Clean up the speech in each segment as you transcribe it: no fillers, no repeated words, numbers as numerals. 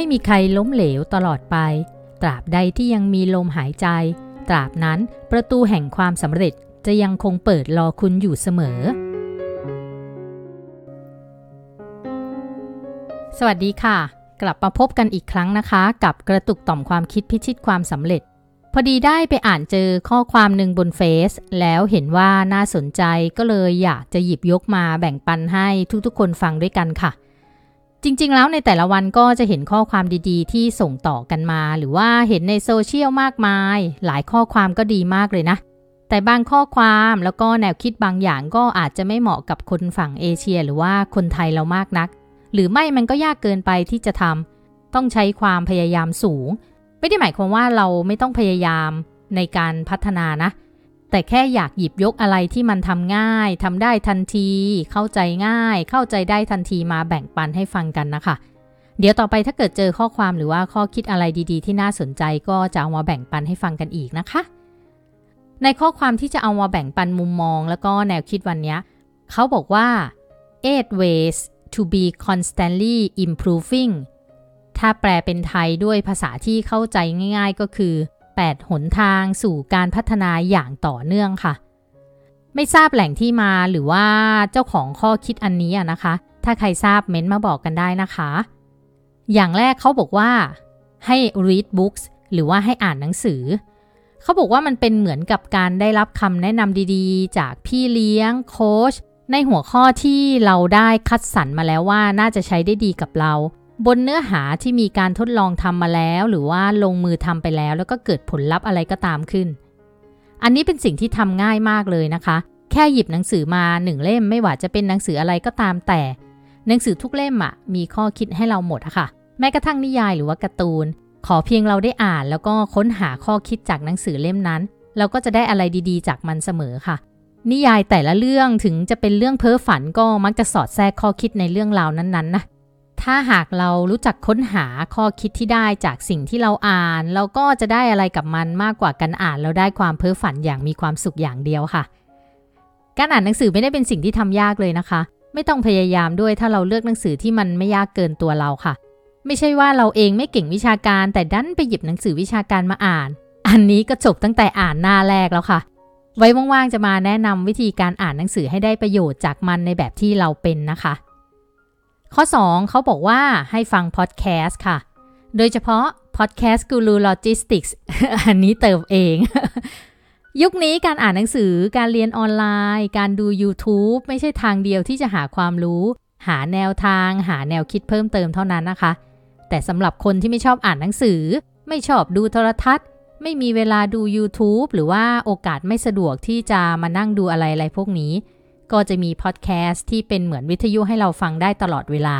ไม่มีใครล้มเหลวตลอดไปตราบใดที่ยังมีลมหายใจตราบนั้นประตูแห่งความสำเร็จจะยังคงเปิดรอคุณอยู่เสมอสวัสดีค่ะกลับมาพบกันอีกครั้งนะคะกับกระตุกต่อมความคิดพิชิตความสำเร็จพอดีได้ไปอ่านเจอข้อความหนึ่งบนเฟซแล้วเห็นว่าน่าสนใจก็เลยอยากจะหยิบยกมาแบ่งปันให้ทุกคนฟังด้วยกันค่ะจริงๆแล้วในแต่ละวันก็จะเห็นข้อความดีๆที่ส่งต่อกันมาหรือว่าเห็นในโซเชียลมากมายหลายข้อความก็ดีมากเลยนะแต่บางข้อความแล้วก็แนวคิดบางอย่างก็อาจจะไม่เหมาะกับคนฝั่งเอเชียหรือว่าคนไทยเรามากนักหรือไม่มันก็ยากเกินไปที่จะทำต้องใช้ความพยายามสูงไม่ได้หมายความว่าเราไม่ต้องพยายามในการพัฒนานะแต่แค่อยากหยิบยกอะไรที่มันทำง่ายทำได้ทันทีเข้าใจง่ายเข้าใจได้ทันทีมาแบ่งปันให้ฟังกันนะคะเดี๋ยวต่อไปถ้าเกิดเจอข้อความหรือว่าข้อคิดอะไรดีๆที่น่าสนใจก็จะเอามาแบ่งปันให้ฟังกันอีกนะคะในข้อความที่จะเอามาแบ่งปันมุมมองแล้วก็แนวคิดวันนี้เขาบอกว่า 8 ways to be constantly improving ถ้าแปลเป็นไทยด้วยภาษาที่เข้าใจง่ายๆก็คือ8 หนทางสู่การพัฒนาอย่างต่อเนื่องค่ะไม่ทราบแหล่งที่มาหรือว่าเจ้าของข้อคิดอันนี้นะคะถ้าใครทราบเม้นต์มาบอกกันได้นะคะอย่างแรกเขาบอกว่าให้ read books หรือว่าให้อ่านหนังสือเขาบอกว่ามันเป็นเหมือนกับการได้รับคำแนะนำดีๆจากพี่เลี้ยงโค้ชในหัวข้อที่เราได้คัดสรรมาแล้วว่าน่าจะใช้ได้ดีกับเราบนเนื้อหาที่มีการทดลองทำมาแล้วหรือว่าลงมือทำไปแล้วแล้วก็เกิดผลลัพธ์อะไรก็ตามขึ้นอันนี้เป็นสิ่งที่ทำง่ายมากเลยนะคะแค่หยิบหนังสือมา1เล่มไม่ว่าจะเป็นหนังสืออะไรก็ตามแต่หนังสือทุกเล่มอ่ะมีข้อคิดให้เราหมดค่ะแม้กระทั่งนิยายหรือว่าการ์ตูนขอเพียงเราได้อ่านแล้วก็ค้นหาข้อคิดจากหนังสือเล่มนั้นเราก็จะได้อะไรดีๆจากมันเสมอค่ะนิยายแต่ละเรื่องถึงจะเป็นเรื่องเพ้อฝันก็มักจะสอดแทรกข้อคิดในเรื่องราวนั้นๆนะถ้าหากเรารู้จักค้นหาข้อคิดที่ได้จากสิ่งที่เราอ่านเราก็จะได้อะไรกับมันมากกว่าการอ่านแล้วได้ความเพ้อฝันอย่างมีความสุขอย่างเดียวค่ะการอ่านหนังสือไม่ได้เป็นสิ่งที่ทำยากเลยนะคะไม่ต้องพยายามด้วยถ้าเราเลือกหนังสือที่มันไม่ยากเกินตัวเราค่ะไม่ใช่ว่าเราเองไม่เก่งวิชาการแต่ดันไปหยิบหนังสือวิชาการมาอ่านอันนี้ก็จบตั้งแต่อ่านหน้าแรกแล้วค่ะไว้ว่างๆจะมาแนะนำวิธีการอ่านหนังสือให้ได้ประโยชน์จากมันในแบบที่เราเป็นนะคะข้อ2เขาบอกว่าให้ฟังพอดแคสต์ค่ะโดยเฉพาะพอดแคสต์ Guru Logistics อันนี้เติมเอง ยุคนี้การอ่านหนังสือการเรียนออนไลน์การดู YouTube ไม่ใช่ทางเดียวที่จะหาความรู้หาแนวทางหาแนวคิดเพิ่มเติมเท่านั้นนะคะแต่สำหรับคนที่ไม่ชอบอ่านหนังสือไม่ชอบดูโทรทัศน์ไม่มีเวลาดู YouTube หรือว่าโอกาสไม่สะดวกที่จะมานั่งดูอะไรพวกนี้ก็จะมีพอดแคสต์ที่เป็นเหมือนวิทยุให้เราฟังได้ตลอดเวลา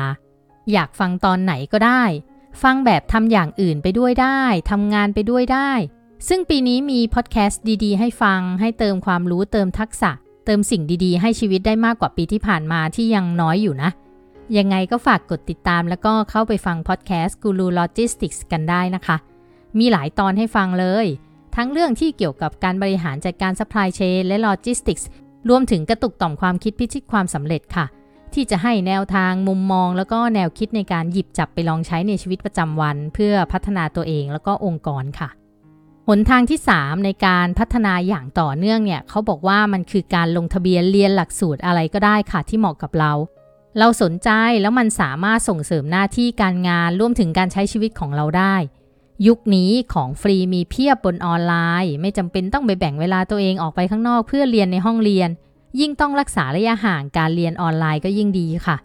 อยากฟังตอนไหนก็ได้ฟังแบบทำอย่างอื่นไปด้วยได้ทำงานไปด้วยได้ซึ่งปีนี้มีพอดแคสต์ดีๆให้ฟังให้เติมความรู้เติมทักษะเติมสิ่งดีๆให้ชีวิตได้มากกว่าปีที่ผ่านมาที่ยังน้อยอยู่นะยังไงก็ฝากกดติดตามแล้วก็เข้าไปฟังพอดแคสต์ Guru Logistics กันได้นะคะมีหลายตอนให้ฟังเลยทั้งเรื่องที่เกี่ยวกับการบริหารจัดการ supply chain และ logistics รวมถึงกระตุกต่อมความคิดพิชิตความสำเร็จค่ะที่จะให้แนวทางมุมมองแล้วก็แนวคิดในการหยิบจับไปลองใช้ในชีวิตประจำวันเพื่อพัฒนาตัวเองแล้วก็องค์กรค่ะหนทางที่3ในการพัฒนาอย่างต่อเนื่องเนี่ยเขาบอกว่ามันคือการลงทะเบียนเรียนหลักสูตรอะไรก็ได้ค่ะที่เหมาะกับเราสนใจแล้วมันสามารถส่งเสริมหน้าที่การงานรวมถึงการใช้ชีวิตของเราได้ยุคนี้ของฟรีมีเพียบบนออนไลน์ไม่จำเป็นต้องไปแบ่งเวลาตัวเองออกไปข้างนอกเพื่อเรียนในห้องเรียนยิ่งต้องรักษาระยะห่างการเรียนออนไลน์ก็ยิ่งดีค่ะ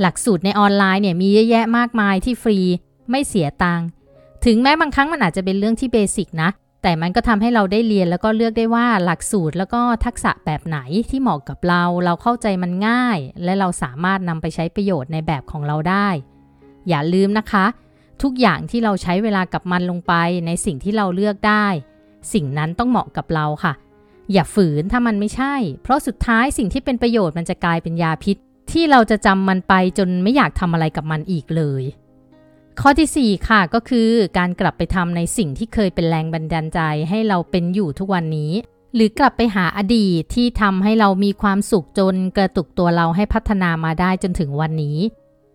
หลักสูตรในออนไลน์เนี่ยมีเยอะแยะมากมายที่ฟรีไม่เสียตังค์ถึงแม้บางครั้งมันอาจจะเป็นเรื่องที่เบสิกนะแต่มันก็ทำให้เราได้เรียนแล้วก็เลือกได้ว่าหลักสูตรแล้วก็ทักษะแบบไหนที่เหมาะกับเราเข้าใจมันง่ายและเราสามารถนำไปใช้ประโยชน์ในแบบของเราได้อย่าลืมนะคะทุกอย่างที่เราใช้เวลากับมันลงไปในสิ่งที่เราเลือกได้สิ่งนั้นต้องเหมาะกับเราค่ะอย่าฝืนถ้ามันไม่ใช่เพราะสุดท้ายสิ่งที่เป็นประโยชน์มันจะกลายเป็นยาพิษที่เราจะจำมันไปจนไม่อยากทำอะไรกับมันอีกเลยข้อที่4ค่ะก็คือการกลับไปทำในสิ่งที่เคยเป็นแรงบันดาลใจให้เราเป็นอยู่ทุกวันนี้หรือกลับไปหาอดีตที่ทำให้เรามีความสุขจนกระตุกตัวเราให้พัฒนามาได้จนถึงวันนี้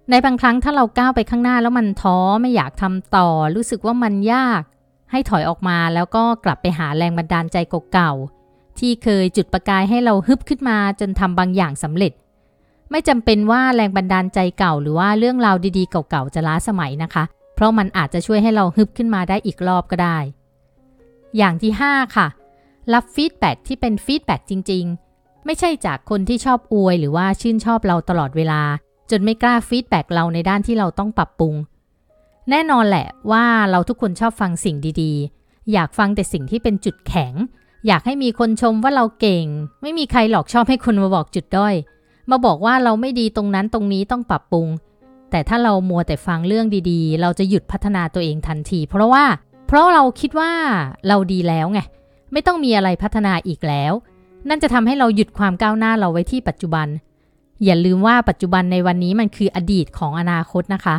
ในบางครั้งถ้าเราก้าวไปข้างหน้าแล้วมันท้อไม่อยากทำต่อรู้สึกว่ามันยากให้ถอยออกมาแล้วก็กลับไปหาแรงบันดาลใจเก่าๆที่เคยจุดประกายให้เราฮึบขึ้นมาจนทำบางอย่างสำเร็จไม่จำเป็นว่าแรงบันดาลใจเก่าหรือว่าเรื่องราวดีๆเก่าๆจะล้าสมัยนะคะเพราะมันอาจจะช่วยให้เราฮึบขึ้นมาได้อีกรอบก็ได้อย่างที่5ค่ะรับฟีดแบ็กที่เป็นฟีดแบ็กจริงๆไม่ใช่จากคนที่ชอบอวยหรือว่าชื่นชอบเราตลอดเวลาจนไม่กล้าฟีดแบ็กเราในด้านที่เราต้องปรับปรุงแน่นอนแหละว่าเราทุกคนชอบฟังสิ่งดีๆอยากฟังแต่สิ่งที่เป็นจุดแข็งอยากให้มีคนชมว่าเราเก่งไม่มีใครหรอกชอบให้คนมาบอกจุดด้อยมาบอกว่าเราไม่ดีตรงนั้นตรงนี้ต้องปรับปรุงแต่ถ้าเรามัวแต่ฟังเรื่องดีๆเราจะหยุดพัฒนาตัวเองทันทีเพราะเราคิดว่าเราดีแล้วไงไม่ต้องมีอะไรพัฒนาอีกแล้วนั่นจะทำให้เราหยุดความก้าวหน้าเราไว้ที่ปัจจุบันอย่าลืมว่าปัจจุบันในวันนี้มันคืออดีตของอนาคตนะคะ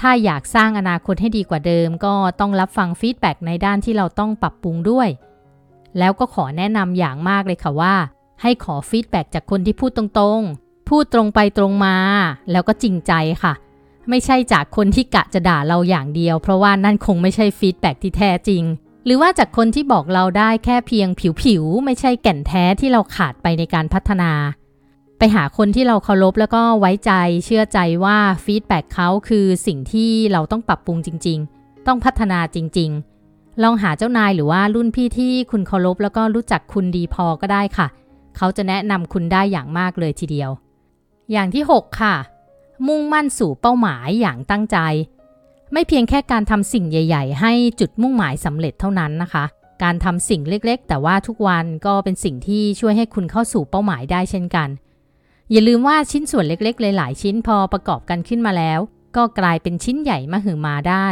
ถ้าอยากสร้างอนาคตให้ดีกว่าเดิมก็ต้องรับฟังฟีดแบ็กในด้านที่เราต้องปรับปรุงด้วยแล้วก็ขอแนะนำอย่างมากเลยค่ะว่าให้ขอฟีดแบ็กจากคนที่พูดตรงๆพูดตรงไปตรงมาแล้วก็จริงใจค่ะไม่ใช่จากคนที่กะจะด่าเราอย่างเดียวเพราะว่านั่นคงไม่ใช่ฟีดแบ็กที่แท้จริงหรือว่าจากคนที่บอกเราได้แค่เพียงผิวๆไม่ใช่แก่นแท้ที่เราขาดไปในการพัฒนาไปหาคนที่เราเคารพแล้วก็ไว้ใจเชื่อใจว่าฟีดแบ็กเขาคือสิ่งที่เราต้องปรับปรุงจริงๆต้องพัฒนาจริงๆลองหาเจ้านายหรือว่ารุ่นพี่ที่คุณเคารพแล้วก็รู้จักคุณดีพอก็ได้ค่ะเขาจะแนะนำคุณได้อย่างมากเลยทีเดียวอย่างที่6ค่ะมุ่งมั่นสู่เป้าหมายอย่างตั้งใจไม่เพียงแค่การทำสิ่งใหญ่ๆให้จุดมุ่งหมายสำเร็จเท่านั้นนะคะการทำสิ่งเล็กๆแต่ว่าทุกวันก็เป็นสิ่งที่ช่วยให้คุณเข้าสู่เป้าหมายได้เช่นกันอย่าลืมว่าชิ้นส่วนเล็กๆหลายๆชิ้นพอประกอบกันขึ้นมาแล้วก็กลายเป็นชิ้นใหญ่มหึมาได้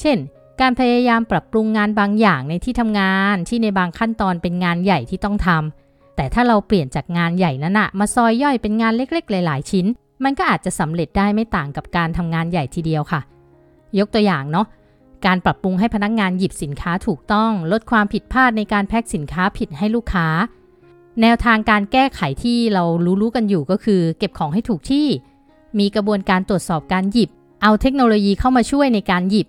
เช่นการพยายามปรับปรุงงานบางอย่างในที่ทำงานที่ในบางขั้นตอนเป็นงานใหญ่ที่ต้องทำแต่ถ้าเราเปลี่ยนจากงานใหญ่นั้นนะมาซอยย่อยเป็นงานเล็กๆหลายๆชิ้นมันก็อาจจะสำเร็จได้ไม่ต่างกับการทำงานใหญ่ทีเดียวค่ะยกตัวอย่างเนาะการปรับปรุงให้พนักงานหยิบสินค้าถูกต้องลดความผิดพลาดในการแพ็คสินค้าผิดให้ลูกค้าแนวทางการแก้ไขที่เรารู้กันอยู่ก็คือเก็บของให้ถูกที่มีกระบวนการตรวจสอบการหยิบเอาเทคโนโลยีเข้ามาช่วยในการหยิบ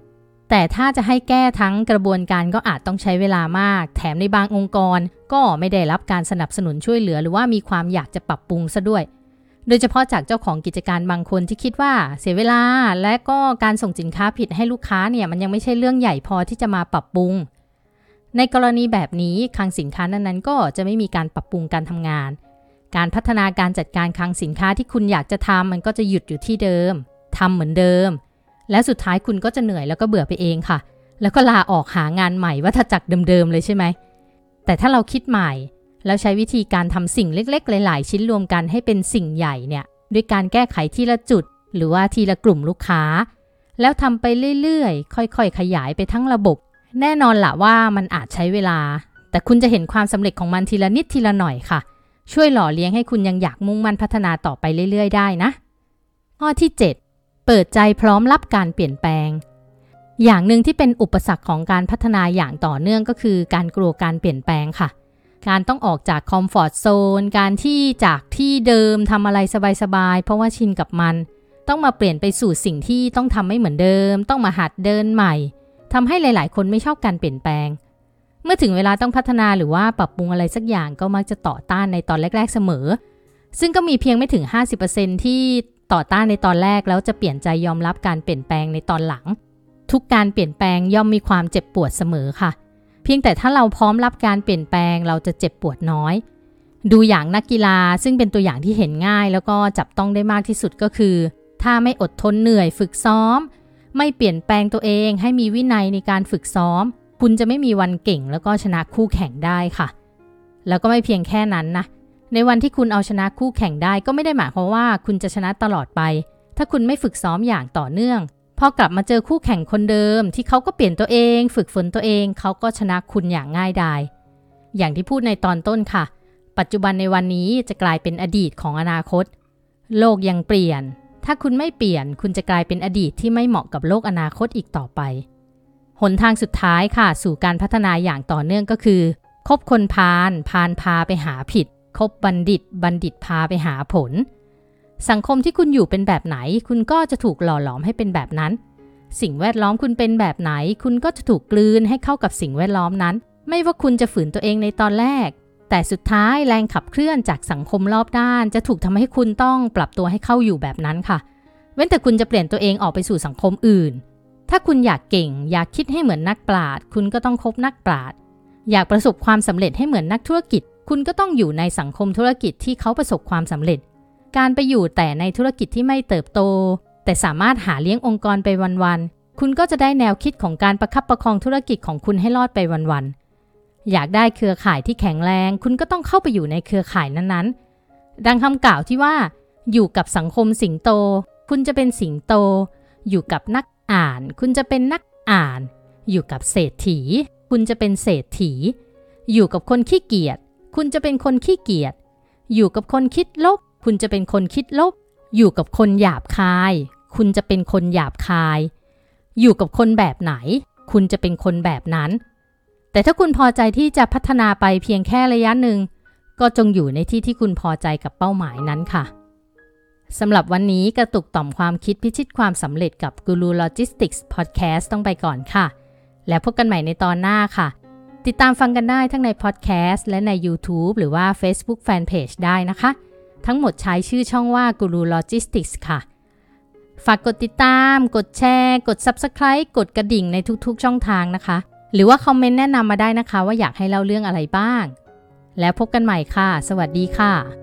แต่ถ้าจะให้แก้ทั้งกระบวนการก็อาจต้องใช้เวลามากแถมในบางองค์กรก็ไม่ได้รับการสนับสนุนช่วยเหลือหรือว่ามีความอยากจะปรับปรุงซะด้วยโดยเฉพาะจากเจ้าของกิจการบางคนที่คิดว่าเสียเวลาและก็การส่งสินค้าผิดให้ลูกค้าเนี่ยมันยังไม่ใช่เรื่องใหญ่พอที่จะมาปรับปรุงในกรณีแบบนี้คลังสินค้านั้นๆก็จะไม่มีการปรับปรุงการทำงานการพัฒนาการจัดการคลังสินค้าที่คุณอยากจะทำมันก็จะหยุดอยู่ที่เดิมทำเหมือนเดิมและสุดท้ายคุณก็จะเหนื่อยแล้วก็เบื่อไปเองค่ะแล้วก็ลาออกหางานใหม่วัฏจักรเดิมๆเลยใช่ไหมแต่ถ้าเราคิดใหม่แล้วใช้วิธีการทำสิ่งเล็กๆหลายๆชิ้นรวมกันให้เป็นสิ่งใหญ่เนี่ยด้วยการแก้ไขทีละจุดหรือว่าทีละกลุ่มลูกค้าแล้วทำไปเรื่อยๆค่อยๆขยายไปทั้งระบบแน่นอนละว่ามันอาจใช้เวลาแต่คุณจะเห็นความสำเร็จของมันทีละนิดทีละหน่อยค่ะช่วยหล่อเลี้ยงให้คุณยังอยากมุ่งมั่นพัฒนาต่อไปเรื่อยๆได้นะข้อที่7เปิดใจพร้อมรับการเปลี่ยนแปลงอย่างนึงที่เป็นอุปสรรคของการพัฒนาอย่างต่อเนื่องก็คือการกลัวการเปลี่ยนแปลงค่ะการต้องออกจากคอมฟอร์ตโซนการที่จากที่เดิมทำอะไรสบายๆเพราะว่าชินกับมันต้องมาเปลี่ยนไปสู่สิ่งที่ต้องทำไม่เหมือนเดิมต้องมาหัดเดินใหม่ทำให้หลายๆคนไม่ชอบการเปลี่ยนแปลงเมื่อถึงเวลาต้องพัฒนาหรือว่าปรับปรุงอะไรสักอย่างก็มักจะต่อต้านในตอนแรกๆเสมอซึ่งก็มีเพียงไม่ถึง 50% ที่ต่อต้านในตอนแรกแล้วจะเปลี่ยนใจยอมรับการเปลี่ยนแปลงในตอนหลังทุกการเปลี่ยนแปลงย่อมมีความเจ็บปวดเสมอค่ะเพียงแต่ถ้าเราพร้อมรับการเปลี่ยนแปลงเราจะเจ็บปวดน้อยดูอย่างนักกีฬาซึ่งเป็นตัวอย่างที่เห็นง่ายแล้วก็จับต้องได้มากที่สุดก็คือถ้าไม่อดทนเหนื่อยฝึกซ้อมไม่เปลี่ยนแปลงตัวเองให้มีวินัยในการฝึกซ้อมคุณจะไม่มีวันเก่งแล้วก็ชนะคู่แข่งได้ค่ะแล้วก็ไม่เพียงแค่นั้นนะในวันที่คุณเอาชนะคู่แข่งได้ก็ไม่ได้หมายความว่าคุณจะชนะตลอดไปถ้าคุณไม่ฝึกซ้อมอย่างต่อเนื่องพอกลับมาเจอคู่แข่งคนเดิมที่เขาก็เปลี่ยนตัวเองฝึกฝนตัวเองเขาก็ชนะคุณอย่างง่ายดายอย่างที่พูดในตอนต้นค่ะปัจจุบันในวันนี้จะกลายเป็นอดีตของอนาคตโลกยังเปลี่ยนถ้าคุณไม่เปลี่ยนคุณจะกลายเป็นอดีตที่ไม่เหมาะกับโลกอนาคตอีกต่อไปหนทางสุดท้ายค่ะสู่การพัฒนาอย่างต่อเนื่องก็คือคบคนพาลพาไปหาผิดคบบัณฑิตบัณฑิตพาไปหาผล สังคมที่คุณอยู่เป็นแบบไหนคุณก็จะถูกหล่อหลอมให้เป็นแบบนั้นสิ่งแวดล้อมคุณเป็นแบบไหนคุณก็จะถูกกลืนให้เข้ากับสิ่งแวดล้อมนั้นไม่ว่าคุณจะฝืนตัวเองในตอนแรกแต่สุดท้ายแรงขับเคลื่อนจากสังคมรอบด้านจะถูกทำให้คุณต้องปรับตัวให้เข้าอยู่แบบนั้นค่ะเว้นแต่คุณจะเปลี่ยนตัวเองออกไปสู่สังคมอื่นถ้าคุณอยากเก่งอยากคิดให้เหมือนนักปราชญ์คุณก็ต้องคบนักปราชญ์อยากประสบความสำเร็จให้เหมือนนักธุรกิจคุณก็ต้องอยู่ในสังคมธุรกิจที่เขาประสบความสำเร็จการไปอยู่แต่ในธุรกิจที่ไม่เติบโตแต่สามารถหาเลี้ยงองค์กรไปวันๆคุณก็จะได้แนวคิดของการประคับประคองธุรกิจของคุณให้รอดไปวันๆอยากได้เครือข่ายที่แข็งแรงคุณก็ต้องเข้าไปอยู่ในเครือข่ายนั้นๆดังคำกล่าวที่ว่าอยู่กับสังคมสิงโตคุณจะเป็นสิงโตอยู่กับนักอ่านคุณจะเป็นนักอ่านอยู่กับเศรษฐีคุณจะเป็นเศรษฐีอยู่กับคนขี้เกียจคุณจะเป็นคนขี้เกียจอยู่กับคนคิดลบคุณจะเป็นคนคิดลบอยู่กับคนหยาบคายคุณจะเป็นคนหยาบคายอยู่กับคนแบบไหนคุณจะเป็นคนแบบนั้นแต่ถ้าคุณพอใจที่จะพัฒนาไปเพียงแค่ระยะหนึ่งก็จงอยู่ในที่ที่คุณพอใจกับเป้าหมายนั้นค่ะสำหรับวันนี้กระตุกต่อมความคิดพิชิตความสำเร็จกับ Guru Logistics Podcast ต้องไปก่อนค่ะแล้วพบกันใหม่ในตอนหน้าค่ะติดตามฟังกันได้ทั้งใน Podcast และใน YouTube หรือว่า Facebook Fanpage ได้นะคะทั้งหมดใช้ชื่อช่องว่า Guru Logistics ค่ะฝากกดติดตามกดแชร์กด Subscribe กดกระดิ่งในทุกๆช่องทางนะคะหรือว่าคอมเมนต์แนะนำมาได้นะคะว่าอยากให้เล่าเรื่องอะไรบ้างแล้วพบกันใหม่ค่ะสวัสดีค่ะ